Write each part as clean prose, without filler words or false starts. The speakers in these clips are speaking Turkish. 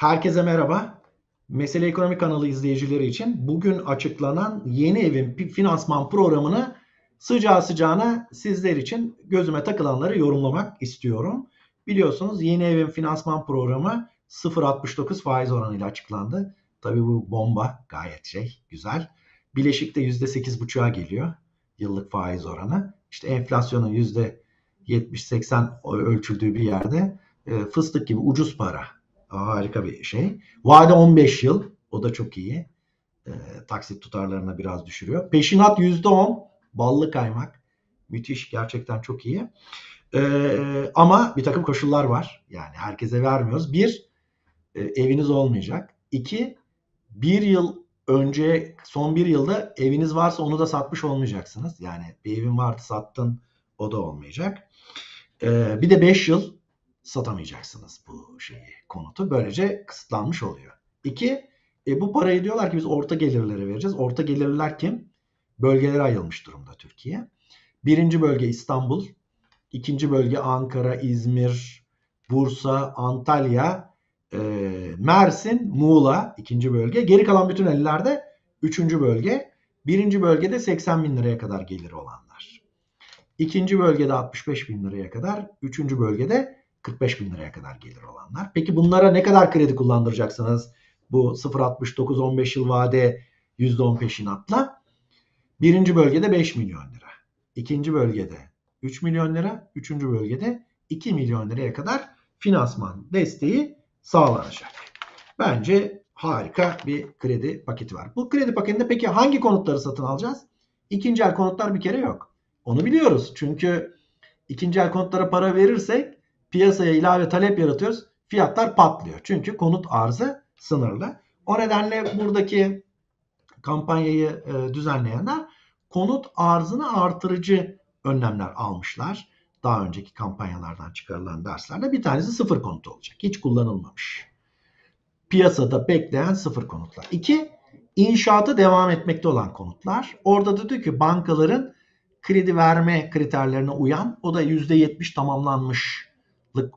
Herkese merhaba. Mesele Ekonomi kanalı izleyicileri için bugün açıklanan yeni evin finansman programını sıcağı sıcağına sizler için gözüme takılanları yorumlamak istiyorum. Biliyorsunuz yeni evin finansman programı 0.69 faiz oranıyla açıklandı. Tabii bu bomba, gayet güzel. Bileşik'te %8,5'a geliyor yıllık faiz oranı. İşte enflasyonun %70-80 ölçüldüğü bir yerde fıstık gibi ucuz para. Harika bir şey. Vade 15 yıl. O da çok iyi. Taksit tutarlarına biraz düşürüyor. Peşinat %10. Ballı kaymak. Müthiş. Gerçekten çok iyi. Ama bir takım koşullar var. Yani herkese vermiyoruz. Bir, eviniz olmayacak. İki, son bir yılda eviniz varsa onu da satmış olmayacaksınız. Yani bir evin vardı sattın, o da olmayacak. Bir de 5 yıl satamayacaksınız bu konutu. Böylece kısıtlanmış oluyor. İki, bu parayı diyorlar ki biz orta gelirlere vereceğiz. Orta gelirliler kim? Bölgelere ayrılmış durumda Türkiye. Birinci bölge İstanbul. İkinci bölge Ankara, İzmir, Bursa, Antalya, Mersin, Muğla. İkinci bölge. Geri kalan bütün illerde üçüncü bölge. Birinci bölgede 80 bin liraya kadar geliri olanlar. İkinci bölgede 65 bin liraya kadar. Üçüncü bölgede 45 bin liraya kadar gelir olanlar. Peki bunlara ne kadar kredi kullandıracaksınız? Bu 0.69 15 yıl vade %10 peşinatla. Birinci bölgede 5 milyon lira. İkinci bölgede 3 milyon lira. Üçüncü bölgede 2 milyon liraya kadar finansman desteği sağlanacak. Bence harika bir kredi paketi var. Bu kredi paketinde peki hangi konutları satın alacağız? İkinci el konutlar bir kere yok. Onu biliyoruz. Çünkü ikinci el konutlara para verirsek piyasaya ilave talep yaratıyoruz. Fiyatlar patlıyor. Çünkü konut arzı sınırlı. O nedenle buradaki kampanyayı düzenleyenler konut arzını artırıcı önlemler almışlar. Daha önceki kampanyalardan çıkarılan derslerle bir tanesi sıfır konut olacak. Hiç kullanılmamış. Piyasada bekleyen sıfır konutlar. İki, inşaata devam etmekte olan konutlar. Orada da diyor ki bankaların kredi verme kriterlerine uyan, o da %70 tamamlanmış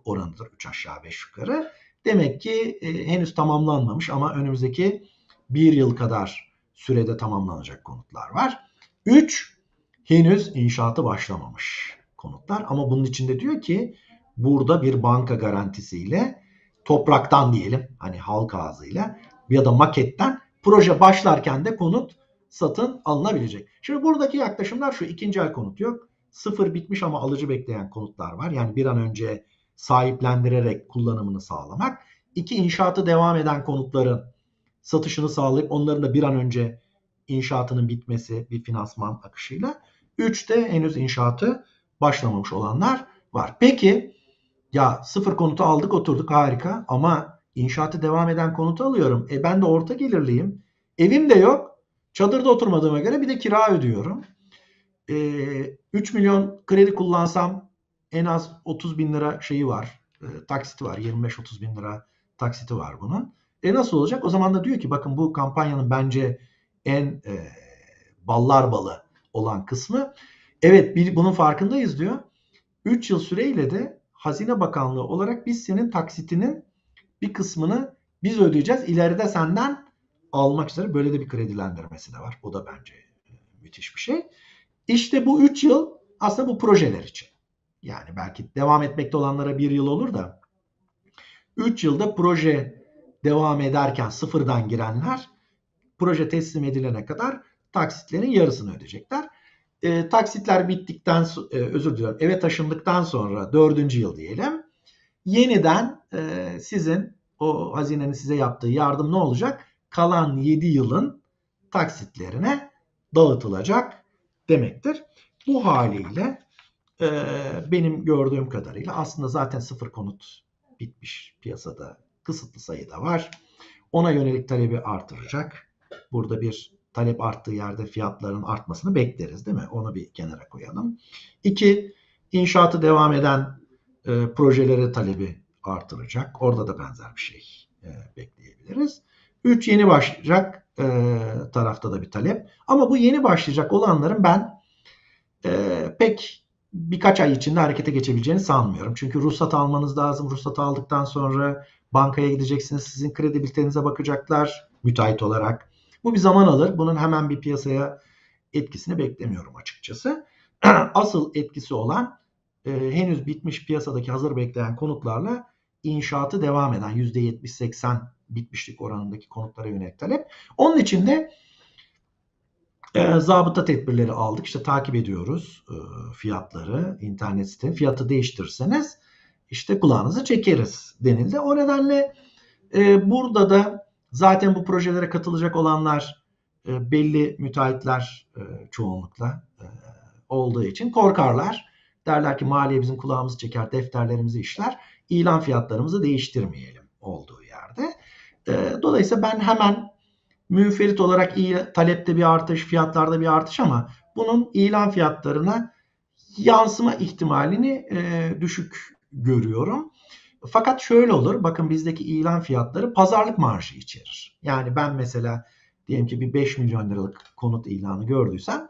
oranıdır. 3 aşağı 5 yukarı. Demek ki henüz tamamlanmamış ama önümüzdeki bir yıl kadar sürede tamamlanacak konutlar var. 3. Henüz inşaatı başlamamış konutlar ama bunun içinde diyor ki burada bir banka garantisiyle topraktan diyelim hani halk ağzıyla ya da maketten proje başlarken de konut satın alınabilecek. Şimdi buradaki yaklaşımlar şu: ikinci el konut yok. Sıfır bitmiş ama alıcı bekleyen konutlar var. Yani bir an önce sahiplendirerek kullanımını sağlamak. İki, inşaatı devam eden konutların satışını sağlayıp onların da bir an önce inşaatının bitmesi bir finansman akışıyla. Üç de henüz inşaatı başlamamış olanlar var. Peki ya sıfır konutu aldık oturduk harika ama inşaatı devam eden konutu alıyorum. Ben de orta gelirliyim. Evim de yok. Çadırda oturmadığıma göre bir de kira ödüyorum. 3 milyon kredi kullansam en az 30 bin lira var. Taksiti var. 25-30 bin lira taksiti var bunun. Nasıl olacak? O zaman da diyor ki bakın bu kampanyanın bence en ballar balı olan kısmı. Evet bunun farkındayız diyor. 3 yıl süreyle de Hazine Bakanlığı olarak biz senin taksitinin bir kısmını biz ödeyeceğiz. İleride senden almak üzere böyle de bir kredilendirmesi de var. O da bence müthiş bir şey. İşte bu 3 yıl aslında bu projeler için. Yani belki devam etmekte olanlara 1 yıl olur da 3 yılda proje devam ederken sıfırdan girenler proje teslim edilene kadar taksitlerin yarısını ödeyecekler. Taksitler bittikten eve taşındıktan sonra 4. yıl diyelim. Yeniden sizin o hazinenin size yaptığı yardım ne olacak? Kalan 7 yılın taksitlerine dağıtılacak demektir. Bu haliyle benim gördüğüm kadarıyla aslında zaten sıfır konut bitmiş piyasada, kısıtlı sayıda var. Ona yönelik talebi artıracak. Burada bir talep arttığı yerde fiyatların artmasını bekleriz değil mi? Onu bir kenara koyalım. İki, inşaatı devam eden projelere talebi artıracak. Orada da benzer bir şey bekleyebiliriz. Üç, yeni başlayacak tarafta da bir talep. Ama bu yeni başlayacak olanların ben pek birkaç ay içinde harekete geçebileceğini sanmıyorum. Çünkü ruhsat almanız lazım. Ruhsatı aldıktan sonra Bankaya gideceksiniz, sizin kredibilitenize bakacaklar müteahhit olarak. Bu bir zaman alır. Bunun hemen bir piyasaya etkisini beklemiyorum açıkçası. Asıl etkisi olan henüz bitmiş piyasadaki hazır bekleyen konutlarla inşaatı devam eden %70-80 bitmişlik oranındaki konutlara yönelik talep. Onun için de zabıta tedbirleri aldık. İşte takip ediyoruz fiyatları, internet sitesi. Fiyatı değiştirirseniz işte kulağınızı çekeriz denildi. O nedenle burada da zaten bu projelere katılacak olanlar belli müteahhitler çoğunlukla olduğu için korkarlar. Derler ki maliye bizim kulağımızı çeker, defterlerimizi işler, ilan fiyatlarımızı değiştirmeyelim olduğu yerde. Dolayısıyla ben hemen münferit olarak iyi talepte bir artış, fiyatlarda bir artış ama bunun ilan fiyatlarına yansıma ihtimalini düşük görüyorum. Fakat şöyle olur, bakın bizdeki ilan fiyatları pazarlık marjı içerir. Yani ben mesela diyelim ki bir 5 milyon liralık konut ilanı gördüysem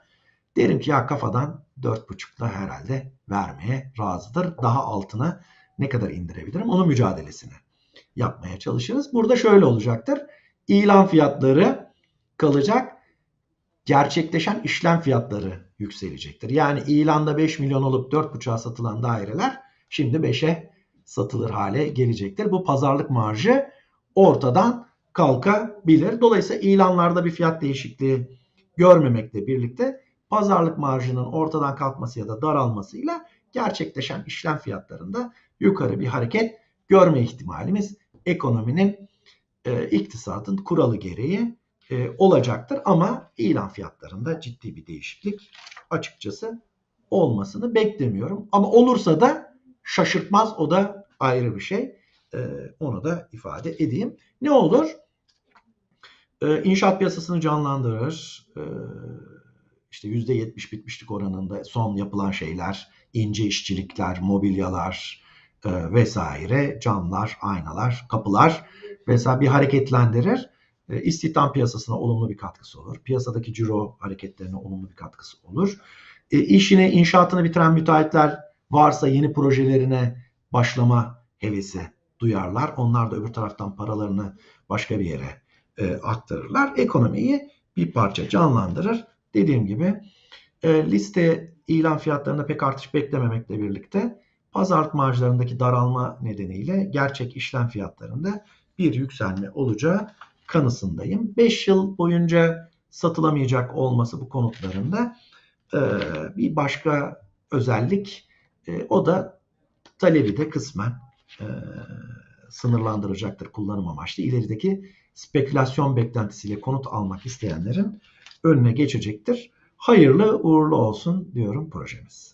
derim ki ya kafadan 4,5'la herhalde vermeye razıdır. Daha altına ne kadar indirebilirim? Onun mücadelesini yapmaya çalışırız. Burada şöyle olacaktır. İlan fiyatları kalacak. Gerçekleşen işlem fiyatları yükselecektir. Yani ilanda 5 milyon olup 4,5'a satılan daireler şimdi 5'e satılır hale gelecektir. Bu pazarlık marjı ortadan kalkabilir. Dolayısıyla ilanlarda bir fiyat değişikliği görmemekle birlikte pazarlık marjının ortadan kalkması ya da daralmasıyla gerçekleşen işlem fiyatlarında yukarı bir hareket görme ihtimalimiz ekonominin, iktisadın kuralı gereği olacaktır. Ama ilan fiyatlarında ciddi bir değişiklik açıkçası olmasını beklemiyorum. Ama olursa da şaşırtmaz, o da ayrı bir şey. Onu da ifade edeyim. Ne olur? İnşaat piyasasını canlandırır. İşte %70 bitmişlik oranında son yapılan şeyler, ince işçilikler, mobilyalar vesaire, camlar, aynalar, kapılar vesaire bir hareketlendirir. İstihdam piyasasına olumlu bir katkısı olur. Piyasadaki ciro hareketlerine olumlu bir katkısı olur. İşini, inşaatını bitiren müteahhitler varsa yeni projelerine başlama hevesi duyarlar. Onlar da öbür taraftan paralarını başka bir yere aktarırlar. Ekonomiyi bir parça canlandırır. Dediğim gibi liste ilan fiyatlarında pek artış beklememekle birlikte pazarlık marjlarındaki daralma nedeniyle gerçek işlem fiyatlarında bir yükselme olacağı kanısındayım. 5 yıl boyunca satılamayacak olması bu konutlarında bir başka özellik. O da talebi de kısmen sınırlandıracaktır kullanım amaçlı. İlerideki spekülasyon beklentisiyle konut almak isteyenlerin önüne geçecektir. Hayırlı uğurlu olsun diyorum projemiz.